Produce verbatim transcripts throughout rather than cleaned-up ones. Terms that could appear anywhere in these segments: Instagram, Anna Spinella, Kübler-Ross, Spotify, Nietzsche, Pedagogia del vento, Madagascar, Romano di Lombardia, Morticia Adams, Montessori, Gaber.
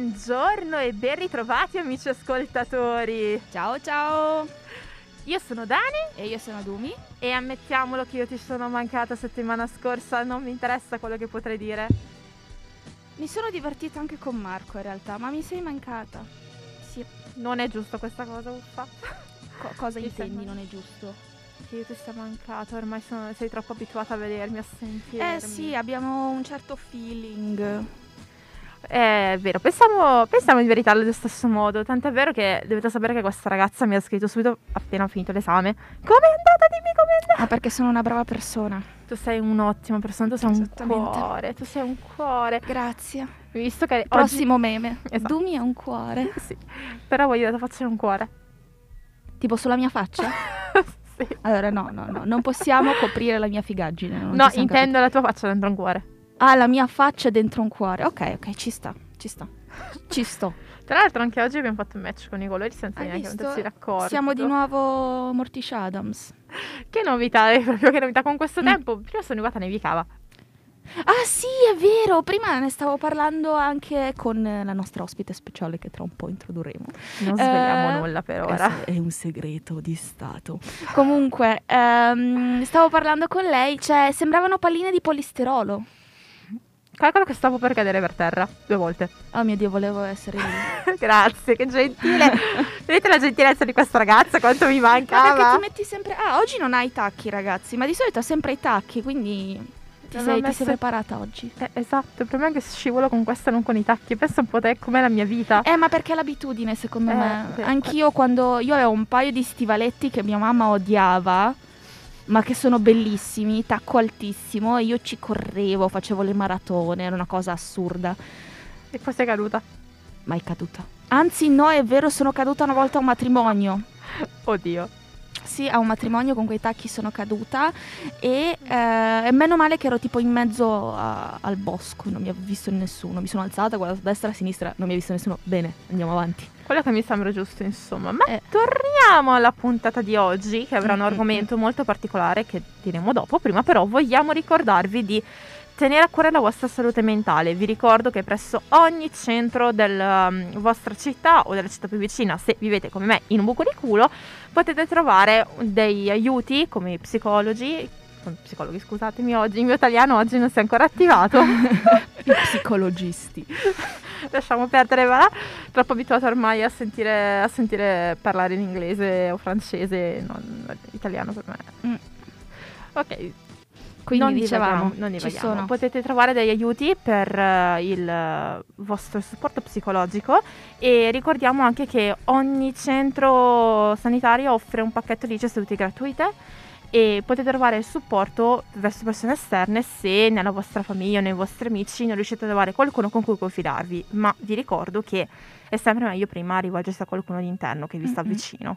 Buongiorno e ben ritrovati amici ascoltatori. Ciao ciao. Io sono Dani. E io sono Dumi. E ammettiamolo che io ti sono mancata settimana scorsa. Non mi interessa quello che potrei dire. Mi sono divertita anche con Marco in realtà, ma mi sei mancata. Sì. Non è giusto questa cosa, uffa. Co- Cosa intendi non è giusto? Che io ti sia mancata, ormai sono, sei troppo abituata a vedermi, a sentirmi. Eh sì, abbiamo un certo feeling. È vero, pensiamo, pensiamo di verità allo stesso modo. Tant'è vero che dovete sapere che questa ragazza mi ha scritto subito appena ho finito l'esame: come è andata? Dimmi come è andata. Ah, perché sono una brava persona. Tu sei un'ottima persona, tu sei un cuore. Tu sei un cuore. Grazie. Visto che oggi... Prossimo meme. Esatto. Dumi è un cuore. Sì, però voi dovete facciare un cuore. Tipo sulla mia faccia? Sì. Allora no, no, no, non possiamo coprire la mia figaggine. Non no, intendo capito. La tua faccia dentro un cuore. Ah, la mia faccia dentro un cuore. Ok, ok, ci sta, ci sta, ci sto. Tra l'altro anche oggi abbiamo fatto un match con i colori senza Hai neanche mettersi d'accordo. Siamo di nuovo Morticia Adams. Che novità, eh, proprio che novità con questo mm. tempo. Prima sono nevicava. Ah sì, è vero, prima ne stavo parlando anche con la nostra ospite speciale che tra un po' introdurremo. Non svegliamo eh, nulla per ora. È un segreto di stato. Comunque, um, stavo parlando con lei, cioè sembravano palline di polisterolo. Calcolo che stavo per cadere per terra, due volte. Oh mio Dio, volevo essere lì. Grazie, che gentile. Vedete la gentilezza di questa ragazza, quanto mi mancava. Guarda che ti metti sempre... Ah, oggi non hai i tacchi ragazzi, ma di solito ha sempre i tacchi, quindi... Ti sei, messo... ti sei preparata oggi? Eh, esatto, il problema è che scivolo con questa, non con i tacchi. Pensa un po' te, com'è la mia vita. Eh, ma perché è l'abitudine, secondo eh, me. Sì. Anch'io quando... Io avevo un paio di stivaletti che mia mamma odiava, ma che sono bellissimi, tacco altissimo, e io ci correvo, facevo le maratone, era una cosa assurda. E poi sei caduta? Mai caduta. Anzi, no, è vero, sono caduta una volta a un matrimonio. Oddio. Sì, a un matrimonio con quei tacchi sono caduta e eh, meno male che ero tipo in mezzo a, al bosco, non mi ha visto nessuno, mi sono alzata, guardato a destra, a sinistra, non mi ha visto nessuno, bene, andiamo avanti. Quello che mi sembra giusto insomma, ma eh. torniamo alla puntata di oggi che avrà un argomento molto particolare che diremo dopo, prima però vogliamo ricordarvi di tenere a cuore la vostra salute mentale. Vi ricordo che presso ogni centro della um, vostra città o della città più vicina, se vivete come me in un buco di culo, potete trovare degli aiuti come psicologi, psicologi scusatemi oggi, il mio italiano oggi non si è ancora attivato. I psicologisti. Lasciamo perdere, va, troppo abituato ormai a sentire, a sentire parlare in inglese o francese, non, italiano per me. Mm. Ok. Quindi non dicevamo, non divaghiamo. Potete trovare degli aiuti per uh, il uh, vostro supporto psicologico e ricordiamo anche che ogni centro sanitario offre un pacchetto di sedute gratuite e potete trovare il supporto verso persone esterne se nella vostra famiglia o nei vostri amici non riuscite a trovare qualcuno con cui confidarvi, ma vi ricordo che è sempre meglio prima rivolgersi a qualcuno all'interno che vi sta mm-hmm. vicino.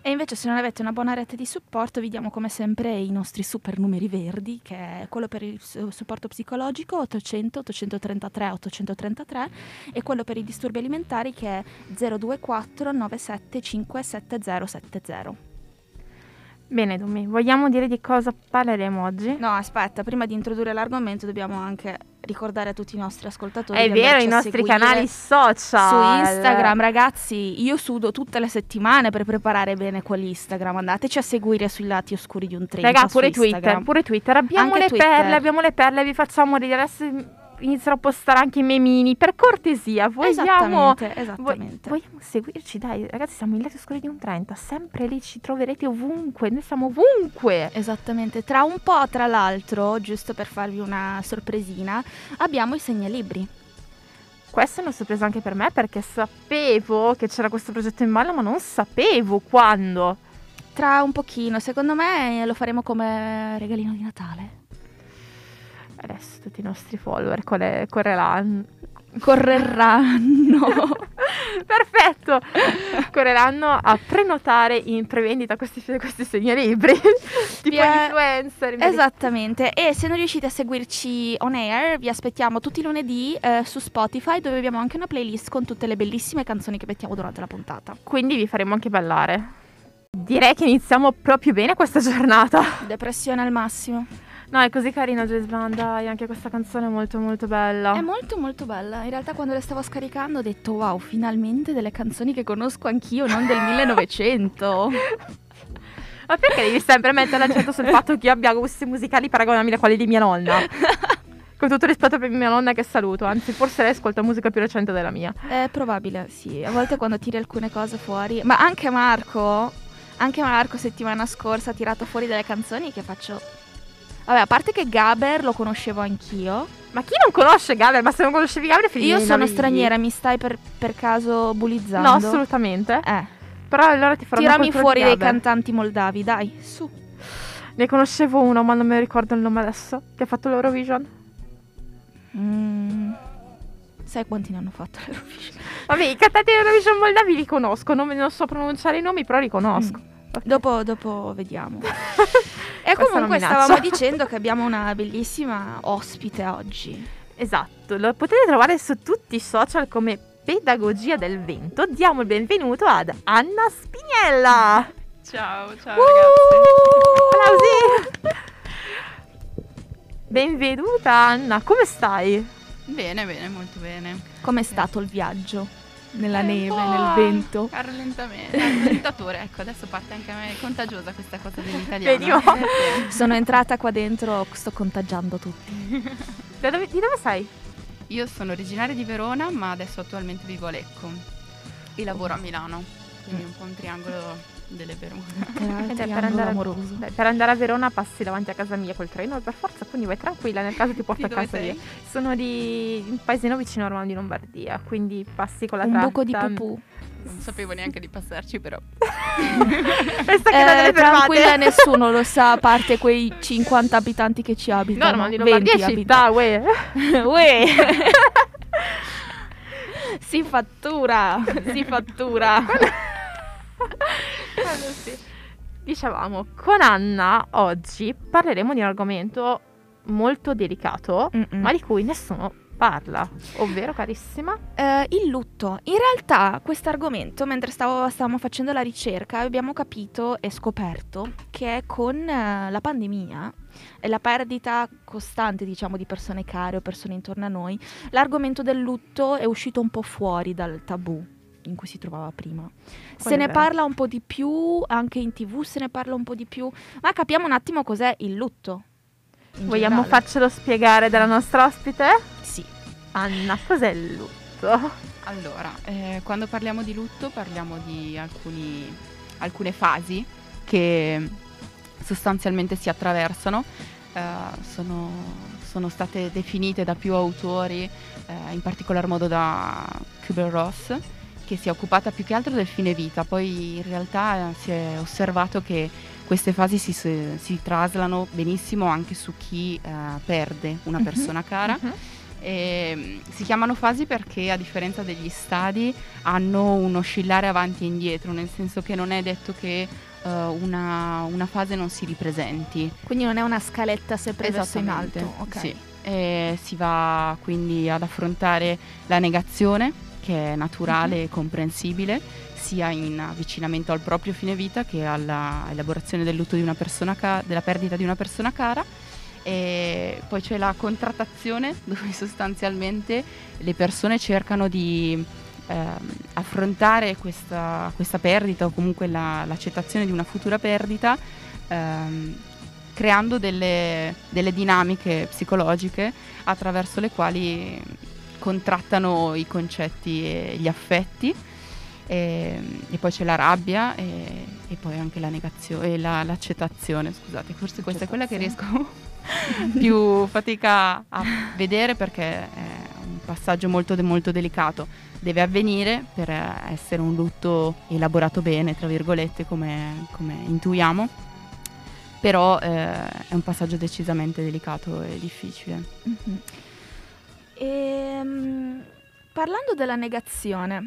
E invece se non avete una buona rete di supporto vi diamo come sempre i nostri super numeri verdi, che è quello per il supporto psicologico ottocento ottocentotrentatré ottocentotrentatré e quello per i disturbi alimentari che è zero due quattro nove sette cinque sette zero sette zero. Bene Dumi, vogliamo dire di cosa parleremo oggi? No aspetta, prima di introdurre l'argomento dobbiamo anche ricordare a tutti i nostri ascoltatori. È vero, i nostri canali social. Su Instagram, ragazzi, io sudo tutte le settimane per preparare bene quell'Instagram. Andateci a seguire sui lati oscuri di un trenta. Raga, pure Twitter, pure Twitter. Abbiamo anche le Twitter. perle, abbiamo le perle, vi facciamo ridere. Adesso inizierò a postare anche i memini. Per cortesia, vogliamo esattamente, esattamente. Vo- vogliamo seguirci, dai, ragazzi, siamo i lati oscuri di un trenta. Sempre lì ci troverete ovunque. Noi siamo ovunque. Esattamente. Tra un po', tra l'altro, giusto per farvi una sorpresina, abbiamo i segnalibri. Questa è una sorpresa anche per me perché sapevo che c'era questo progetto in ballo, ma non sapevo quando. Tra un pochino, secondo me lo faremo come regalino di Natale. Adesso tutti i nostri follower corre- correranno. Correranno. Perfetto. Correranno a prenotare in prevendita questi, questi segnalibri. Tipo è... influencer. Esattamente. E se non riuscite a seguirci on air, vi aspettiamo tutti i lunedì eh, su Spotify, dove abbiamo anche una playlist con tutte le bellissime canzoni che mettiamo durante la puntata. Quindi vi faremo anche ballare. Direi che iniziamo proprio bene questa giornata. Depressione al massimo. No, è così carino Jazz Van, dai, anche questa canzone è molto molto bella. È molto molto bella. In realtà quando le stavo scaricando ho detto wow, finalmente delle canzoni che conosco anch'io, non del millenovecento. Ma perché devi sempre mettere l'accento sul fatto che io abbia gusti musicali paragonabili a quelli di mia nonna? Con tutto rispetto per mia nonna che saluto, anzi forse lei ascolta musica più recente della mia. È probabile, sì. A volte quando tiri alcune cose fuori. Ma anche Marco, anche Marco settimana scorsa ha tirato fuori delle canzoni che faccio... Vabbè, a parte che Gaber lo conoscevo anch'io. Ma chi non conosce Gaber? Ma se non conoscevi Gaber finisci. Io sono straniera, mi stai per, per caso bullizzando? No, assolutamente. Eh. Però allora ti farò una tirami fuori dei cantanti moldavi, dai, su. Ne conoscevo uno, ma non me lo ricordo il nome adesso. Che ha fatto l'Eurovision. Mm. Sai quanti ne hanno fatto l'Eurovision? Vabbè, i cantanti dell'Eurovision moldavi li conosco. Non, non so pronunciare i nomi, però li conosco. Mm. Okay. Dopo, dopo vediamo. E comunque stavamo dicendo che abbiamo una bellissima ospite oggi. Esatto, lo potete trovare su tutti i social come Pedagogia del Vento. Diamo il benvenuto ad Anna Spinella. Ciao, ciao uh, ragazzi. Applausi. Benvenuta Anna, come stai? Bene, bene, molto bene. Com'è stato il viaggio? Nella neve, nel vento. Rallentamente, rallentatore, ecco, adesso parte anche a me, è contagiosa questa cosa dell'italiano. Sono entrata qua dentro, sto contagiando tutti. Da dove, di dove sei? Io sono originaria di Verona, ma adesso attualmente vivo a Lecco e lavoro a Milano, quindi è un po' un triangolo delle Verona. Cioè, per, andare a, per andare a Verona passi davanti a casa mia col treno per forza, quindi vai tranquilla, nel caso ti porto a casa mia. Sono di un paesino vicino a Romano di Lombardia, quindi passi con la un tratta. Un buco di pupù. Non sapevo neanche di passarci, però. Questa che eh, tranquilla nessuno lo sa, a parte quei cinquanta abitanti che ci abitano. No, Romano di Lombardia città, uè. Uè. Si fattura, si fattura. Allora, sì. Dicevamo, con Anna oggi parleremo di un argomento molto delicato, Mm-mm. ma di cui nessuno parla, ovvero, carissima, eh, il lutto. In realtà questo argomento, mentre stavo, stavamo facendo la ricerca, abbiamo capito e scoperto che con eh, la pandemia e la perdita costante, diciamo, di persone care o persone intorno a noi, l'argomento del lutto è uscito un po' fuori dal tabù in cui si trovava prima. Quello se ne parla un po' di più, anche in TV se ne parla un po' di più, ma capiamo un attimo cos'è il lutto. Vogliamo generale. Farcelo spiegare dalla nostra ospite? Sì. Anna, cos'è il lutto? Allora, eh, quando parliamo di lutto parliamo di alcuni, alcune fasi che sostanzialmente si attraversano, eh, sono, sono state definite da più autori, eh, in particolar modo da Kübler-Ross, che si è occupata più che altro del fine vita. Poi in realtà si è osservato che queste fasi si, si traslano benissimo anche su chi eh, perde una persona uh-huh, cara. Uh-huh. E, si chiamano fasi perché, a differenza degli stadi, hanno un oscillare avanti e indietro, nel senso che non è detto che eh, una, una fase non si ripresenti. Quindi non è una scaletta sempre verso in alto. Okay. Sì. E si va quindi ad affrontare la negazione, che è naturale e comprensibile sia in avvicinamento al proprio fine vita che alla elaborazione del lutto di una persona ca- della perdita di una persona cara. E poi c'è la contrattazione, dove sostanzialmente le persone cercano di eh, affrontare questa, questa perdita o comunque la, l'accettazione di una futura perdita ehm, creando delle, delle dinamiche psicologiche attraverso le quali contrattano i concetti e gli affetti. E, e poi c'è la rabbia e, e poi anche la negazione, la, l'accettazione, scusate, forse questa è quella che riesco più fatica a vedere, perché è un passaggio molto, molto delicato. Deve avvenire per essere un lutto elaborato bene, tra virgolette, come, come intuiamo, però eh, è un passaggio decisamente delicato e difficile. Mm-hmm. E, um, parlando della negazione,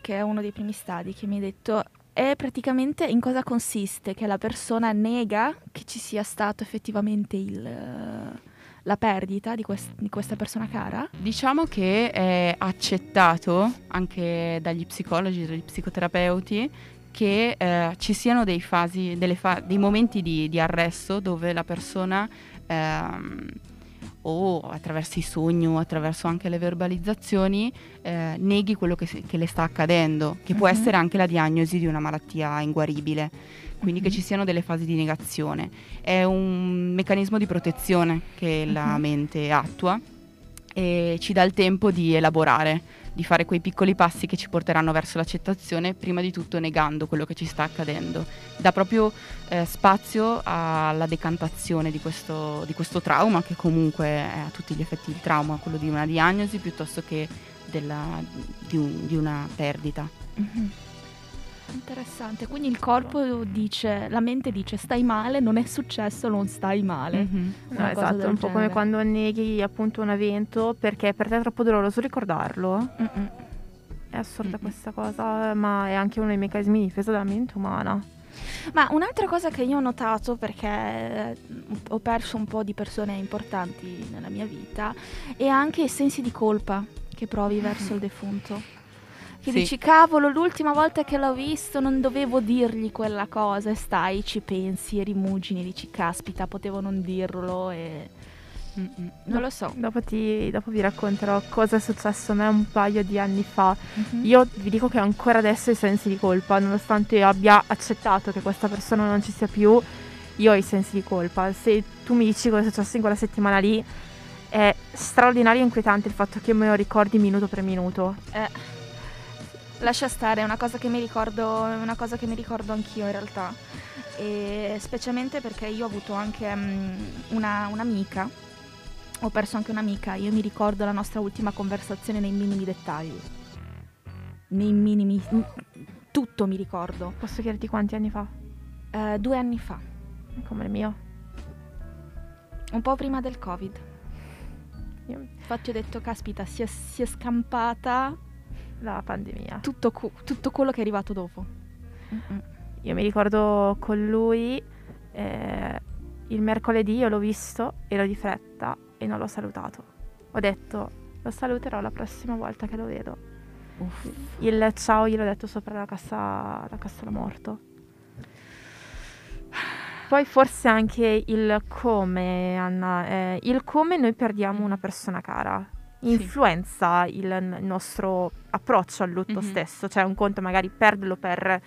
che è uno dei primi stadi che mi hai detto, è praticamente in cosa consiste? Che la persona nega che ci sia stato effettivamente il, la perdita di, quest- di questa persona cara? Diciamo che è accettato anche dagli psicologi, dagli psicoterapeuti, che eh, ci siano dei fasi, delle fa- dei momenti di, di arresto dove la persona ehm, o attraverso i sogni o attraverso anche le verbalizzazioni eh, neghi quello che, che le sta accadendo, che uh-huh. può essere anche la diagnosi di una malattia inguaribile, quindi uh-huh. che ci siano delle fasi di negazione. È un meccanismo di protezione che uh-huh. la mente attua e ci dà il tempo di elaborare, di fare quei piccoli passi che ci porteranno verso l'accettazione, prima di tutto negando quello che ci sta accadendo. Dà proprio eh, spazio alla decantazione di questo, di questo trauma, che comunque è a tutti gli effetti il trauma, quello di una diagnosi piuttosto che della, di, un, di una perdita. Mm-hmm. Interessante, quindi il corpo dice, la mente dice stai male, non è successo, non stai male. Mm-hmm. No, esatto, è un po' genere. Come quando neghi appunto un evento perché per te è troppo doloroso ricordarlo. Mm-mm. È assurda Mm-mm. questa cosa, ma è anche uno dei meccanismi di difesa della mente umana. Ma un'altra cosa che io ho notato, perché ho perso un po' di persone importanti nella mia vita, è anche i sensi di colpa che provi verso il defunto. Che sì. dici, cavolo, l'ultima volta che l'ho visto non dovevo dirgli quella cosa, e stai, ci pensi e rimugini, dici, caspita, potevo non dirlo e... Mm-mm. Non lo so. Dopo, ti, dopo vi racconterò cosa è successo a me un paio di anni fa. Mm-hmm. Io vi dico che ancora adesso ho i sensi di colpa, nonostante io abbia accettato che questa persona non ci sia più, io ho i sensi di colpa. Se tu mi dici cosa è successo in quella settimana lì, è straordinario e inquietante il fatto che io me lo ricordi minuto per minuto. Eh... Lascia stare, è una cosa che mi ricordo, è una cosa che mi ricordo anch'io in realtà, e specialmente perché io ho avuto anche um, una, un'amica, ho perso anche un'amica, io mi ricordo la nostra ultima conversazione nei minimi dettagli, nei minimi, tutto mi ricordo. Posso chiederti quanti anni fa? Uh, due anni fa. Come il mio? Un po' prima del Covid. Io... Infatti ho detto, caspita, si è, si è scampata... la pandemia, tutto, cu- tutto quello che è arrivato dopo. Mm-mm. Io mi ricordo con lui eh, il mercoledì io l'ho visto, ero di fretta e non l'ho salutato, ho detto lo saluterò la prossima volta che lo vedo. Uff. Il ciao gliel'ho detto sopra la cassa, la cassa da morto. Poi forse anche il come, Anna, eh, il come noi perdiamo una persona cara influenza sì. il nostro approccio al lutto mm-hmm. stesso, cioè un conto magari perderlo per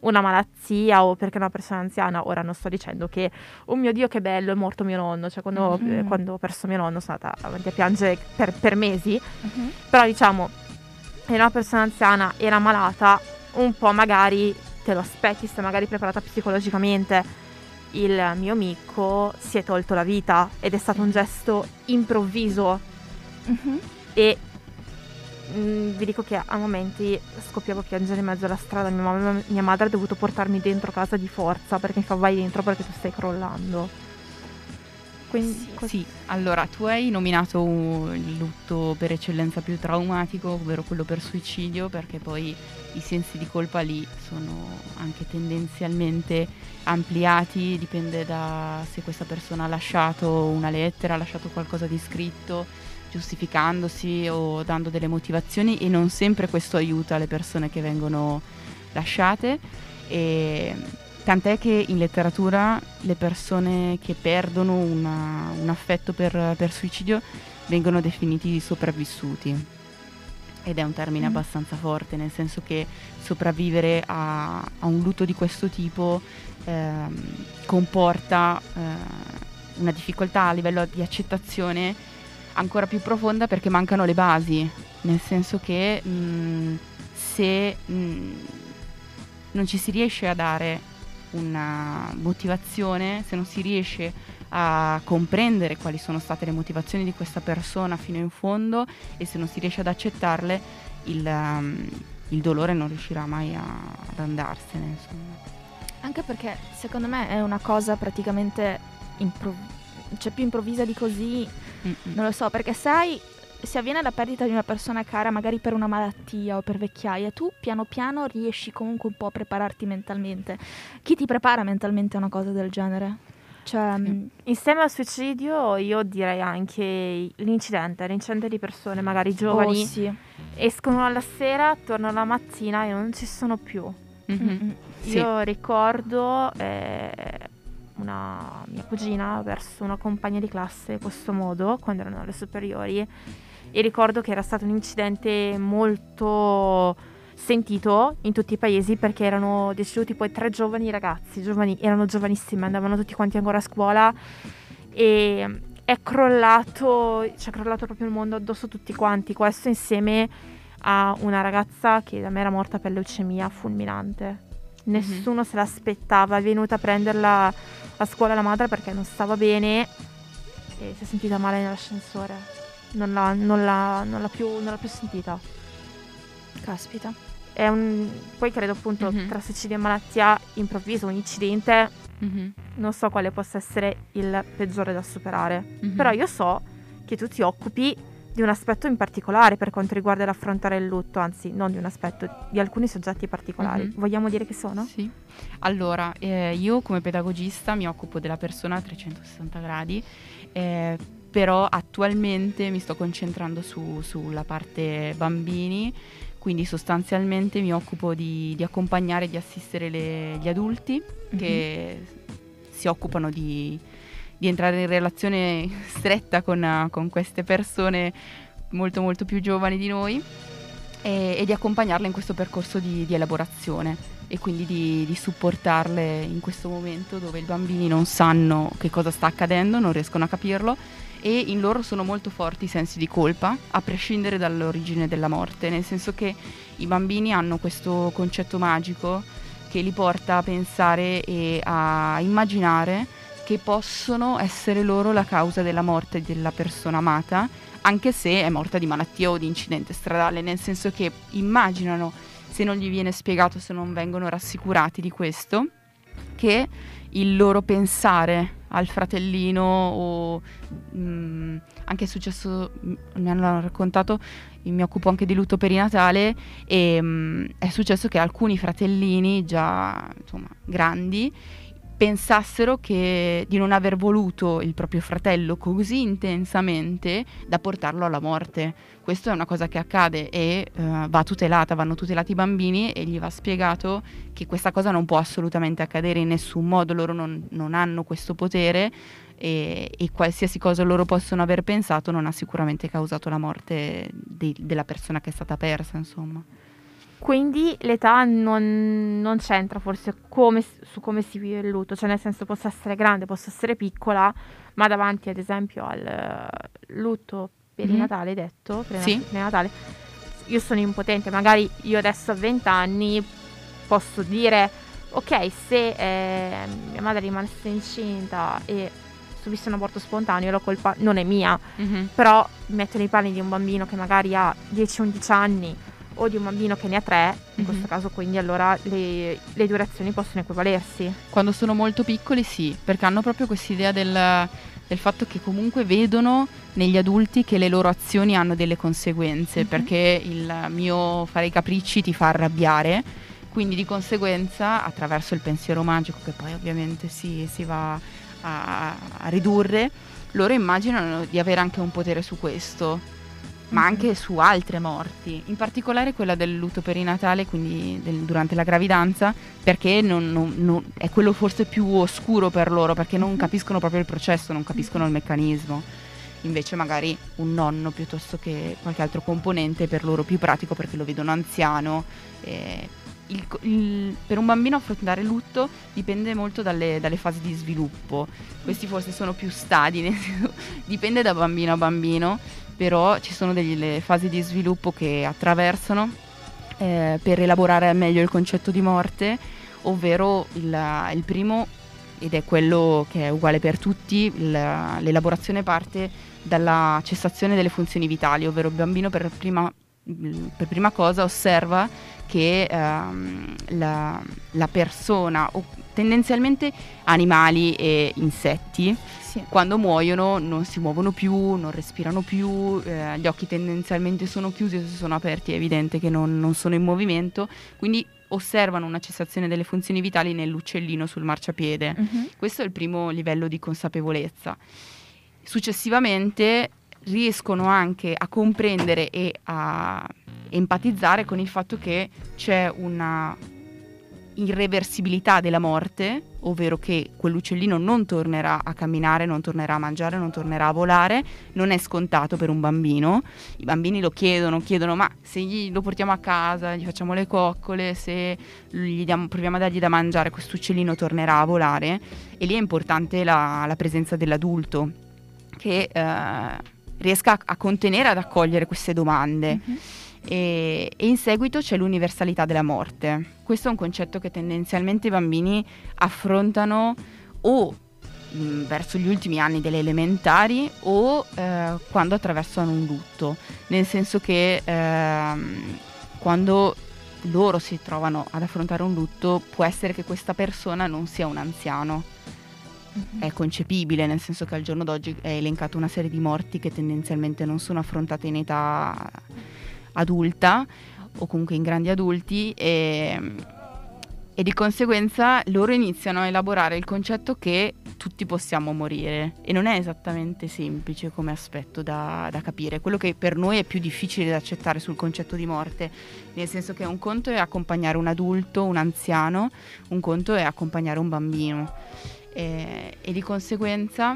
una malattia o perché è una persona anziana. Ora non sto dicendo che oh mio Dio che bello è morto mio nonno, cioè quando, mm-hmm. eh, quando ho perso mio nonno sono andata avanti a piangere per, per mesi, mm-hmm. però diciamo era una persona anziana, era malata, un po' magari te lo aspetti, stai magari preparata psicologicamente. Il mio amico si è tolto la vita ed è stato un gesto improvviso. Uh-huh. E mh, vi dico che a momenti scoppiavo a piangere in mezzo alla strada. Mia, mamma, mia madre ha dovuto portarmi dentro casa di forza perché mi fa vai dentro perché tu stai crollando. Quindi sì, cos- sì. Allora tu hai nominato il lutto per eccellenza più traumatico, ovvero quello per suicidio, perché poi i sensi di colpa lì sono anche tendenzialmente ampliati, dipende da se questa persona ha lasciato una lettera, ha lasciato qualcosa di scritto giustificandosi o dando delle motivazioni, e non sempre questo aiuta le persone che vengono lasciate, e tant'è che in letteratura le persone che perdono una, un affetto per, per suicidio vengono definiti sopravvissuti, ed è un termine mm. abbastanza forte, nel senso che sopravvivere a, a un lutto di questo tipo eh, comporta eh, una difficoltà a livello di accettazione ancora più profonda, perché mancano le basi, nel senso che mh, se mh, non ci si riesce a dare una motivazione, se non si riesce a comprendere quali sono state le motivazioni di questa persona fino in fondo, e se non si riesce ad accettarle, il, um, il dolore non riuscirà mai a, ad andarsene, insomma. Anche perché secondo me è una cosa praticamente improvvisata, cioè più improvvisa di così Mm-mm. non lo so, perché sai, se avviene la perdita di una persona cara magari per una malattia o per vecchiaia, tu piano piano riesci comunque un po' a prepararti mentalmente. Chi ti prepara mentalmente a una cosa del genere? Cioè, sì. Insieme al suicidio io direi anche l'incidente, l'incidente di persone magari giovani oh, sì. escono alla sera, tornano la mattina e non ci sono più. Mm-hmm. Io sì. ricordo eh, una mia cugina verso una compagna di classe in questo modo quando erano alle superiori, e ricordo che era stato un incidente molto sentito in tutti i paesi perché erano deceduti poi tre giovani ragazzi, giovani, erano giovanissimi, andavano tutti quanti ancora a scuola, e è crollato, cioè è crollato proprio il mondo addosso a tutti quanti, questo insieme a una ragazza che da me era morta per leucemia fulminante. Nessuno mm-hmm. se l'aspettava, è venuta a prenderla a scuola la madre perché non stava bene e si è sentita male nell'ascensore, non l'ha, non l'ha, non l'ha, più, non l'ha più sentita. Caspita. È un, poi credo appunto mm-hmm. tra suicidio e malattia improvviso, un incidente, mm-hmm. non so quale possa essere il peggiore da superare, mm-hmm. però io so che tu ti occupi di un aspetto in particolare per quanto riguarda l'affrontare il lutto, anzi non di un aspetto, di alcuni soggetti particolari. Mm-hmm. Vogliamo dire che sono? Sì. Allora, eh, io come pedagogista mi occupo della persona a trecentosessanta gradi, eh, però attualmente mi sto concentrando su, sulla parte bambini, quindi sostanzialmente mi occupo di, di accompagnare e di assistere le, gli adulti mm-hmm. che si occupano di... di entrare in relazione stretta con, con queste persone molto molto più giovani di noi e, e di accompagnarle in questo percorso di, di elaborazione e quindi di, di supportarle in questo momento dove i bambini non sanno che cosa sta accadendo, non riescono a capirlo e in loro sono molto forti i sensi di colpa a prescindere dall'origine della morte, nel senso che i bambini hanno questo concetto magico che li porta a pensare e a immaginare che possono essere loro la causa della morte della persona amata, anche se è morta di malattia o di incidente stradale, nel senso che immaginano, se non gli viene spiegato, se non vengono rassicurati di questo, che il loro pensare al fratellino o mh, anche è successo, mi hanno raccontato, mi occupo anche di lutto perinatale e mh, è successo che alcuni fratellini già insomma grandi pensassero che di non aver voluto il proprio fratello così intensamente da portarlo alla morte. Questa è una cosa che accade e uh, va tutelata, vanno tutelati i bambini e gli va spiegato che questa cosa non può assolutamente accadere in nessun modo, loro non, non hanno questo potere e, e qualsiasi cosa loro possono aver pensato non ha sicuramente causato la morte de- della persona che è stata persa, insomma. Quindi l'età non, non c'entra forse come, su come si vive il lutto, cioè nel senso possa essere grande, possa essere piccola, ma davanti ad esempio al lutto perinatale, mm-hmm. detto, perinatale, sì. Io sono impotente, magari io adesso a venti anni posso dire ok, se eh, mia madre rimanesse incinta e subisse un aborto spontaneo la colpa non è mia, mm-hmm. però mi metto nei panni di un bambino che magari ha dieci undici anni o di un bambino che ne ha tre, in questo mm-hmm. caso quindi allora le, le durazioni possono equivalersi. Quando sono molto piccoli sì, perché hanno proprio quest'idea del, del fatto che comunque vedono negli adulti che le loro azioni hanno delle conseguenze, mm-hmm. perché il mio fare i capricci ti fa arrabbiare, quindi di conseguenza attraverso il pensiero magico che poi ovviamente si, si va a, a ridurre, loro immaginano di avere anche un potere su questo. Ma anche su altre morti, in particolare quella del lutto perinatale, quindi del, durante la gravidanza, perché non, non, non, è quello forse più oscuro per loro, perché non capiscono proprio il processo, non capiscono il meccanismo. Invece magari un nonno piuttosto che qualche altro componente per loro più pratico, perché lo vedono anziano. Eh, il, il, per un bambino affrontare il lutto dipende molto dalle, dalle fasi di sviluppo. Questi forse sono più stadi, dipende da bambino a bambino. Però ci sono delle fasi di sviluppo che attraversano eh, per elaborare meglio il concetto di morte, ovvero il, il primo, ed è quello che è uguale per tutti, il, l'elaborazione parte dalla cessazione delle funzioni vitali, ovvero il bambino per prima, per prima cosa osserva che ehm, la, la persona, o tendenzialmente animali e insetti, quando muoiono non si muovono più, non respirano più, eh, gli occhi tendenzialmente sono chiusi, se sono aperti è evidente che non, non sono in movimento, quindi osservano una cessazione delle funzioni vitali nell'uccellino sul marciapiede. Mm-hmm. Questo è il primo livello di consapevolezza. Successivamente riescono anche a comprendere e a empatizzare con il fatto che c'è una irreversibilità della morte, ovvero che quell'uccellino non tornerà a camminare, non tornerà a mangiare, non tornerà a volare, non è scontato per un bambino. I bambini lo chiedono, chiedono ma se gli lo portiamo a casa, gli facciamo le coccole, se gli diamo, proviamo a dargli da mangiare, questo uccellino tornerà a volare. E lì è importante la, la presenza dell'adulto che eh, riesca a contenere, ad accogliere queste domande. Mm-hmm. E, e in seguito c'è l'universalità della morte. Questo è un concetto che tendenzialmente i bambini affrontano o mh, verso gli ultimi anni delle elementari o eh, quando attraversano un lutto, nel senso che eh, quando loro si trovano ad affrontare un lutto può essere che questa persona non sia un anziano. È concepibile, nel senso che al giorno d'oggi è elencata una serie di morti che tendenzialmente non sono affrontate in età adulta o comunque in grandi adulti, e, e di conseguenza loro iniziano a elaborare il concetto che tutti possiamo morire, e non è esattamente semplice come aspetto da, da capire. Quello che per noi è più difficile da accettare sul concetto di morte, nel senso che un conto è accompagnare un adulto, un anziano, un conto è accompagnare un bambino, e, e di conseguenza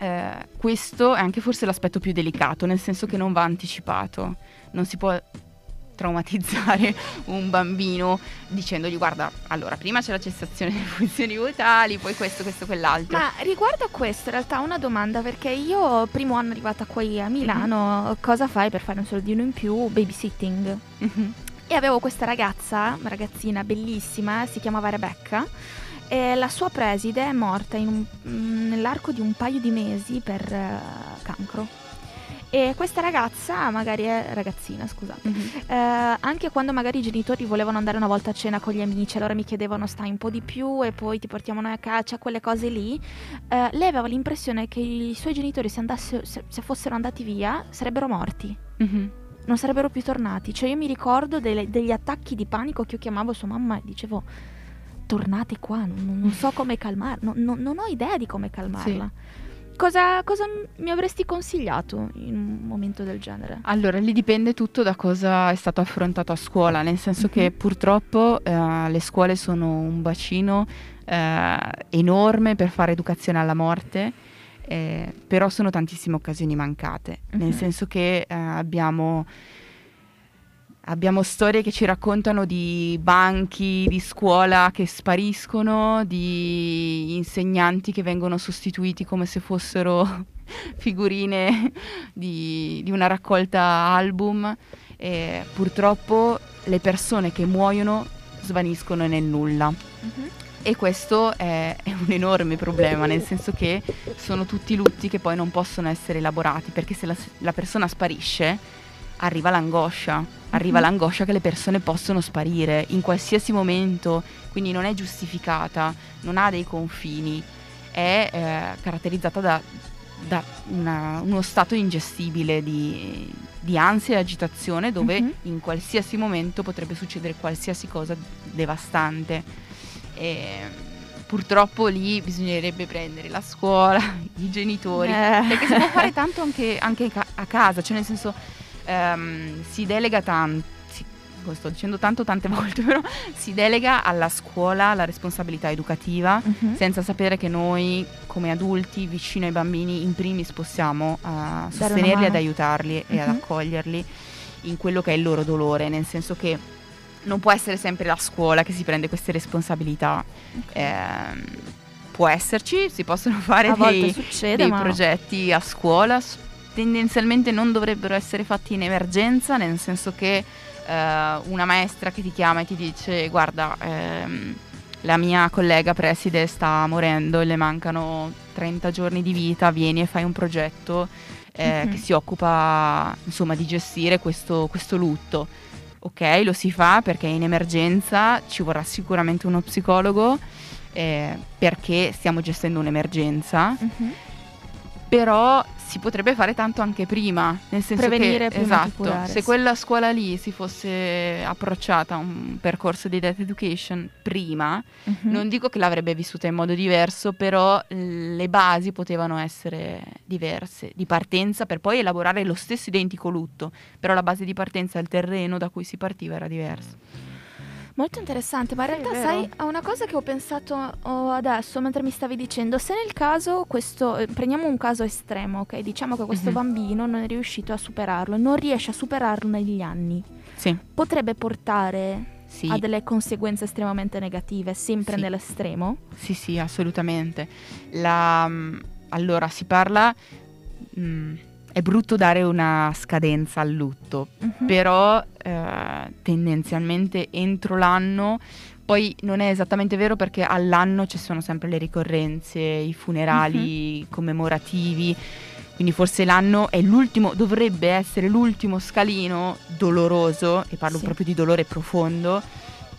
eh, questo è anche forse l'aspetto più delicato, nel senso che non va anticipato. Non si può traumatizzare un bambino dicendogli guarda, allora prima c'è la cessazione delle funzioni vitali, poi questo, questo, quell'altro. Ma riguardo a questo, in realtà una domanda, perché io primo anno arrivata qui a Milano, mm-hmm. cosa fai per fare un soldino in più? Babysitting. Mm-hmm. E avevo questa ragazza, una ragazzina bellissima, si chiamava Rebecca, e la sua preside è morta in un, nell'arco di un paio di mesi per uh, cancro. E questa ragazza, magari ragazzina, scusate, mm-hmm. eh, anche quando magari i genitori volevano andare una volta a cena con gli amici, allora mi chiedevano stai un po' di più e poi ti portiamo noi a caccia, quelle cose lì, eh, lei aveva l'impressione che i suoi genitori se, andassero, se, se fossero andati via sarebbero morti, mm-hmm. non sarebbero più tornati. Cioè io mi ricordo delle, degli attacchi di panico che io chiamavo sua mamma e dicevo tornate qua, non, non so come calmarla, non, non, non ho idea di come calmarla. Sì. Cosa, cosa mi avresti consigliato in un momento del genere? Allora, lì dipende tutto da cosa è stato affrontato a scuola, nel senso mm-hmm. che purtroppo eh, le scuole sono un bacino eh, enorme per fare educazione alla morte, eh, però sono tantissime occasioni mancate, mm-hmm. nel senso che eh, abbiamo... Abbiamo storie che ci raccontano di banchi di scuola che spariscono, di insegnanti che vengono sostituiti come se fossero figurine di, di una raccolta album, e purtroppo le persone che muoiono svaniscono nel nulla. Mm-hmm. E questo è, è un enorme problema, nel senso che sono tutti lutti che poi non possono essere elaborati, perché se la, la persona sparisce arriva l'angoscia, arriva mm-hmm. l'angoscia che le persone possono sparire in qualsiasi momento, quindi non è giustificata, non ha dei confini, è eh, caratterizzata da, da una, uno stato ingestibile di, di ansia e agitazione, dove mm-hmm. in qualsiasi momento potrebbe succedere qualsiasi cosa devastante. E purtroppo lì bisognerebbe prendere la scuola, i genitori, eh. perché si può fare tanto anche, anche a casa, cioè nel senso Um, si delega tanto, si, sto dicendo tanto tante volte, però si delega alla scuola la responsabilità educativa, uh-huh. senza sapere che noi come adulti vicino ai bambini in primis possiamo uh, sostenerli, ad aiutarli uh-huh. e ad accoglierli in quello che è il loro dolore, nel senso che non può essere sempre la scuola che si prende queste responsabilità. Okay. ehm, può esserci, si possono fare a dei, succede, dei ma... progetti a scuola. Tendenzialmente non dovrebbero essere fatti in emergenza, nel senso che eh, una maestra che ti chiama e ti dice guarda ehm, la mia collega preside sta morendo e le mancano trenta giorni di vita, vieni e fai un progetto eh, mm-hmm. che si occupa insomma di gestire questo, questo lutto. Ok, lo si fa perché in emergenza ci vorrà sicuramente uno psicologo, eh, perché stiamo gestendo un'emergenza, mm-hmm. però si potrebbe fare tanto anche prima, nel senso prevenire che prima, esatto, se quella scuola lì si fosse approcciata a un percorso di death education prima, mm-hmm. non dico che l'avrebbe vissuta in modo diverso, però le basi potevano essere diverse di partenza, per poi elaborare lo stesso identico lutto, però la base di partenza, il terreno da cui si partiva era diverso. Molto interessante, ma in sì, realtà sai, a una cosa che ho pensato oh, adesso mentre mi stavi dicendo, se nel caso questo, eh, prendiamo un caso estremo, ok? Diciamo che questo uh-huh. bambino non è riuscito a superarlo, non riesce a superarlo negli anni, sì. potrebbe portare sì. a delle conseguenze estremamente negative, sempre sì. nell'estremo? Sì, sì, assolutamente. La, allora, si parla... Mh, è brutto dare una scadenza al lutto, uh-huh. però eh, tendenzialmente entro l'anno, poi non è esattamente vero perché all'anno ci sono sempre le ricorrenze, i funerali uh-huh. commemorativi, quindi forse l'anno è l'ultimo, dovrebbe essere l'ultimo scalino doloroso, e parlo sì. proprio di dolore profondo,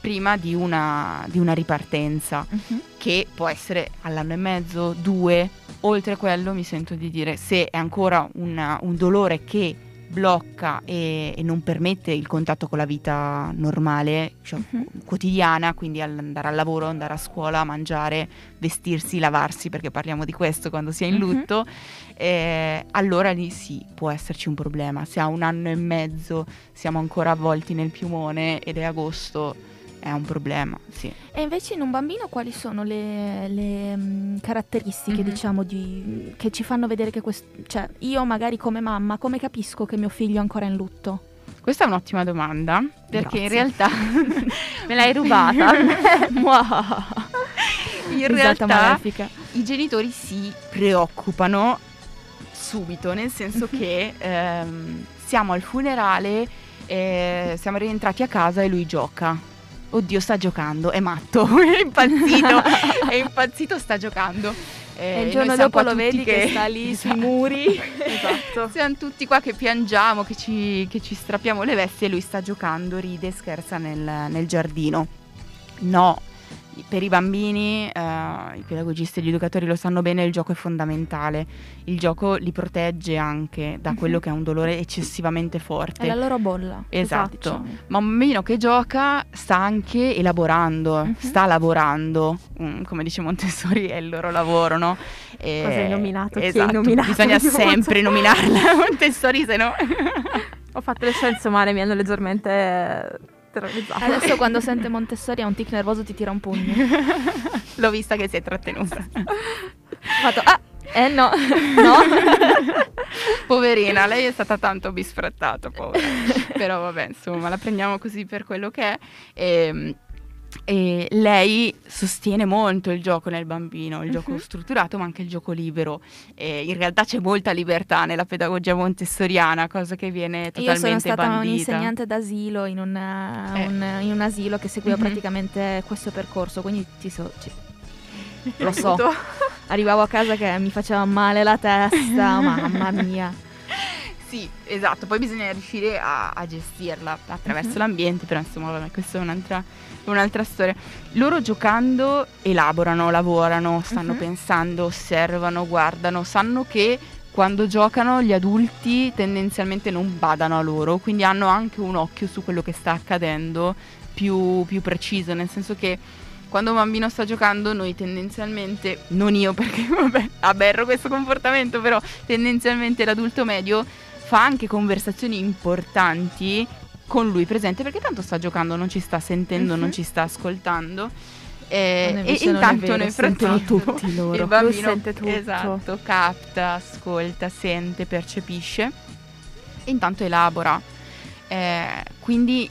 prima di una, di una ripartenza, uh-huh. che può essere all'anno e mezzo, due. Oltre a quello mi sento di dire, se è ancora una, un dolore che blocca e, e non permette il contatto con la vita normale, cioè uh-huh. quotidiana, quindi andare al lavoro, andare a scuola, mangiare, vestirsi, lavarsi, perché parliamo di questo quando si è in lutto, uh-huh. eh, allora lì sì, può esserci un problema. Se a un anno e mezzo siamo ancora avvolti nel piumone ed è agosto, è un problema, sì. E invece in un bambino quali sono le, le mh, caratteristiche, mm-hmm. diciamo, di, che ci fanno vedere che questo... Cioè, io magari come mamma, come capisco che mio figlio è ancora in lutto? Questa è un'ottima domanda, perché Grazie. in realtà... me l'hai rubata. In realtà i genitori si preoccupano subito, nel senso che ehm, siamo al funerale, eh, siamo rientrati a casa e lui gioca. Oddio, sta giocando, è matto, è impazzito, è impazzito, sta giocando. Eh, e il giorno dopo lo vedi che... che sta lì esatto. sui muri. Esatto. Siamo tutti qua che piangiamo, che ci, che ci strappiamo le vesti e lui sta giocando, ride, scherza nel, nel giardino. No, per i bambini, eh, i pedagogisti e gli educatori lo sanno bene, il gioco è fondamentale. Il gioco li protegge anche da mm-hmm. quello che è un dolore eccessivamente forte. È la loro bolla. Esatto. Diciamo. Ma un bambino che gioca sta anche elaborando, mm-hmm. sta lavorando. Mm, come dice Montessori, è il loro lavoro, no? E... cosa hai nominato? Esatto. Chi hai nominato? Bisogna sempre nominarla Montessori, se no... Ho fatto le scienze umane, mi hanno leggermente... Adesso quando sente Montessori ha un tic nervoso, ti tira un pugno. L'ho vista che si è trattenuta. Ho fatto, ah, eh no, no. Poverina, lei è stata tanto bisfrattata, povera. Però vabbè, insomma, la prendiamo così per quello che è. E, e lei sostiene molto il gioco nel bambino, il gioco uh-huh. strutturato, ma anche il gioco libero. E in realtà c'è molta libertà nella pedagogia montessoriana, cosa che viene totalmente bandita. Io sono stata bandita. un'insegnante d'asilo in, una, eh. un, in un asilo che seguiva uh-huh. praticamente questo percorso, quindi ti so, ci, lo so, arrivavo a casa che mi faceva male la testa, mamma mia. Sì, esatto, poi bisogna riuscire a, a gestirla attraverso uh-huh. l'ambiente, però insomma vabbè, questa è un'altra, un'altra storia. Loro giocando elaborano, lavorano, stanno uh-huh. pensando, osservano, guardano, sanno che quando giocano gli adulti tendenzialmente non badano a loro, quindi hanno anche un occhio su quello che sta accadendo più, più preciso, nel senso che quando un bambino sta giocando noi tendenzialmente, non io perché vabbè aberro questo comportamento, però tendenzialmente l'adulto medio fa anche conversazioni importanti con lui presente, perché tanto sta giocando, non ci sta sentendo, uh-huh. non ci sta ascoltando, eh, e intanto vero, nel frattempo tutti loro. Il bambino sente tutto. Esatto, capta, ascolta, sente, percepisce e intanto elabora, eh, quindi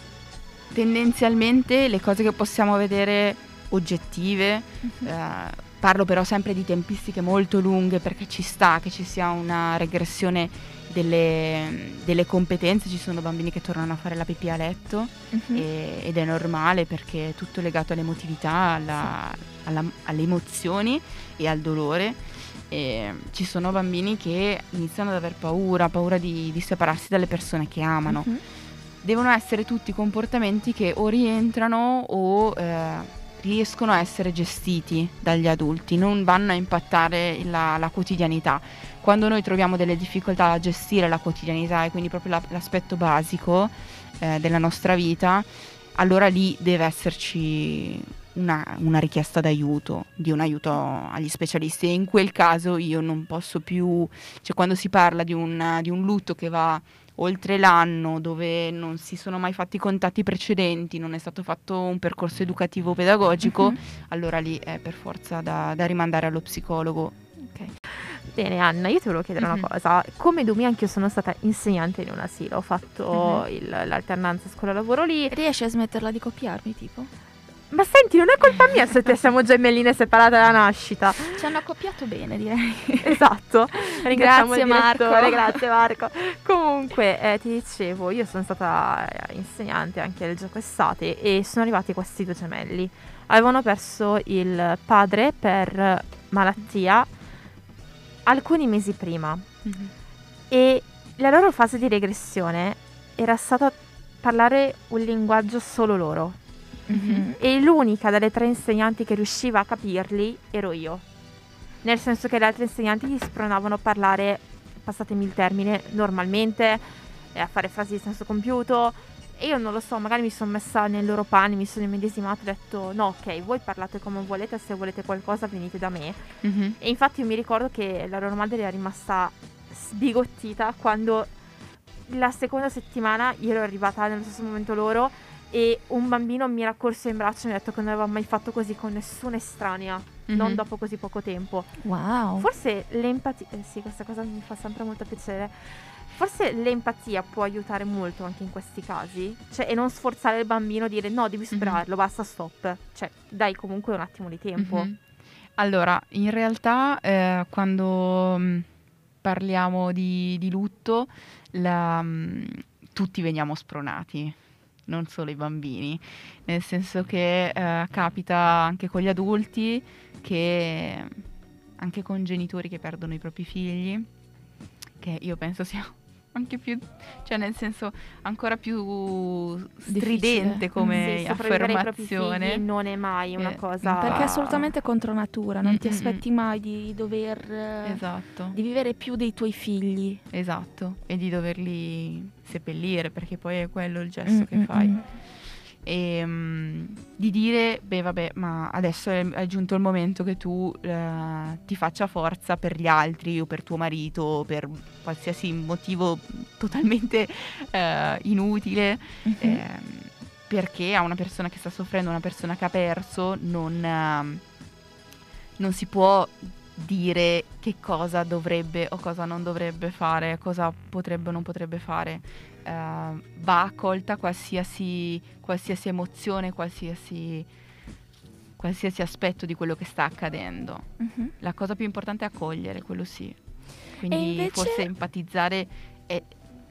tendenzialmente le cose che possiamo vedere oggettive, uh-huh. eh, parlo però sempre di tempistiche molto lunghe, perché ci sta che ci sia una regressione delle, delle competenze, ci sono bambini che tornano a fare la pipì a letto uh-huh. e, ed è normale perché è tutto legato all'emotività, alla, sì. alla, alle emozioni e al dolore. E ci sono bambini che iniziano ad aver paura, paura di, di separarsi dalle persone che amano. Uh-huh. Devono essere tutti comportamenti che o rientrano o... Eh, riescono a essere gestiti dagli adulti, non vanno a impattare la, la quotidianità. Quando noi troviamo delle difficoltà a gestire la quotidianità e quindi proprio la, l'aspetto basico eh, della nostra vita, allora lì deve esserci una, una richiesta d'aiuto, di un aiuto agli specialisti, e in quel caso io non posso più, cioè quando si parla di un, di un lutto che va oltre l'anno, dove non si sono mai fatti contatti precedenti, non è stato fatto un percorso educativo pedagogico, mm-hmm. allora lì è per forza da, da rimandare allo psicologo. Okay. Bene Anna, io ti volevo chiedere mm-hmm. una cosa. Come Dumi anche io sono stata insegnante in un asilo, ho fatto mm-hmm. l'alternanza scuola-lavoro lì. Riesci a smetterla di copiarmi tipo? Ma senti, non è colpa mia se te siamo gemelline separate dalla nascita. Ci hanno accoppiato bene, direi. Esatto. Ringraziamo il direttore, grazie Marco. Comunque, eh, ti dicevo, io sono stata insegnante anche alle Giocoestate e sono arrivati questi due gemelli. Avevano perso il padre per malattia alcuni mesi prima. Mm-hmm. E la loro fase di regressione era stata parlare un linguaggio solo loro. Mm-hmm. E l'unica delle tre insegnanti che riusciva a capirli ero io, nel senso che le altre insegnanti gli spronavano a parlare, passatemi il termine, normalmente, eh, a fare frasi di senso compiuto, e io non lo so, magari mi sono messa nei loro panni, mi sono immedesimata, ho detto no, ok, voi parlate come volete, se volete qualcosa venite da me. Mm-hmm. E infatti io mi ricordo che la loro madre era rimasta sbigottita quando la seconda settimana io ero arrivata nello stesso momento loro e un bambino mi era corso in braccio e mi ha detto che non aveva mai fatto così con nessuna estranea, mm-hmm. non dopo così poco tempo. Wow. Forse l'empatia, eh sì, questa cosa mi fa sempre molto piacere, forse l'empatia può aiutare molto anche in questi casi, cioè, e non sforzare il bambino a dire no, devi superarlo, mm-hmm. basta, stop, cioè dai comunque un attimo di tempo. Mm-hmm. Allora, in realtà eh, quando mh, parliamo di, di lutto, la, mh, tutti veniamo spronati, non solo i bambini, nel senso che eh, capita anche con gli adulti, che anche con genitori che perdono i propri figli, che io penso sia anche più, cioè nel senso ancora più stridente come sì, affermazione. Non è mai una eh, cosa, perché è assolutamente contro natura, non mm-hmm. ti aspetti mai di dover esatto. di vivere più dei tuoi figli, esatto, e di doverli seppellire, perché poi è quello il gesto mm-hmm. che fai, e um, di dire beh vabbè, ma adesso è, è giunto il momento che tu uh, ti faccia forza per gli altri, o per tuo marito, o per qualsiasi motivo totalmente uh, inutile, uh-huh. eh, perché a una persona che sta soffrendo, una persona che ha perso, non, uh, non si può dire che cosa dovrebbe o cosa non dovrebbe fare, cosa potrebbe o non potrebbe fare. Uh, va accolta qualsiasi, qualsiasi emozione, qualsiasi, qualsiasi aspetto di quello che sta accadendo. Uh-huh. La cosa più importante è accogliere, quello sì. Quindi invece... forse empatizzare è,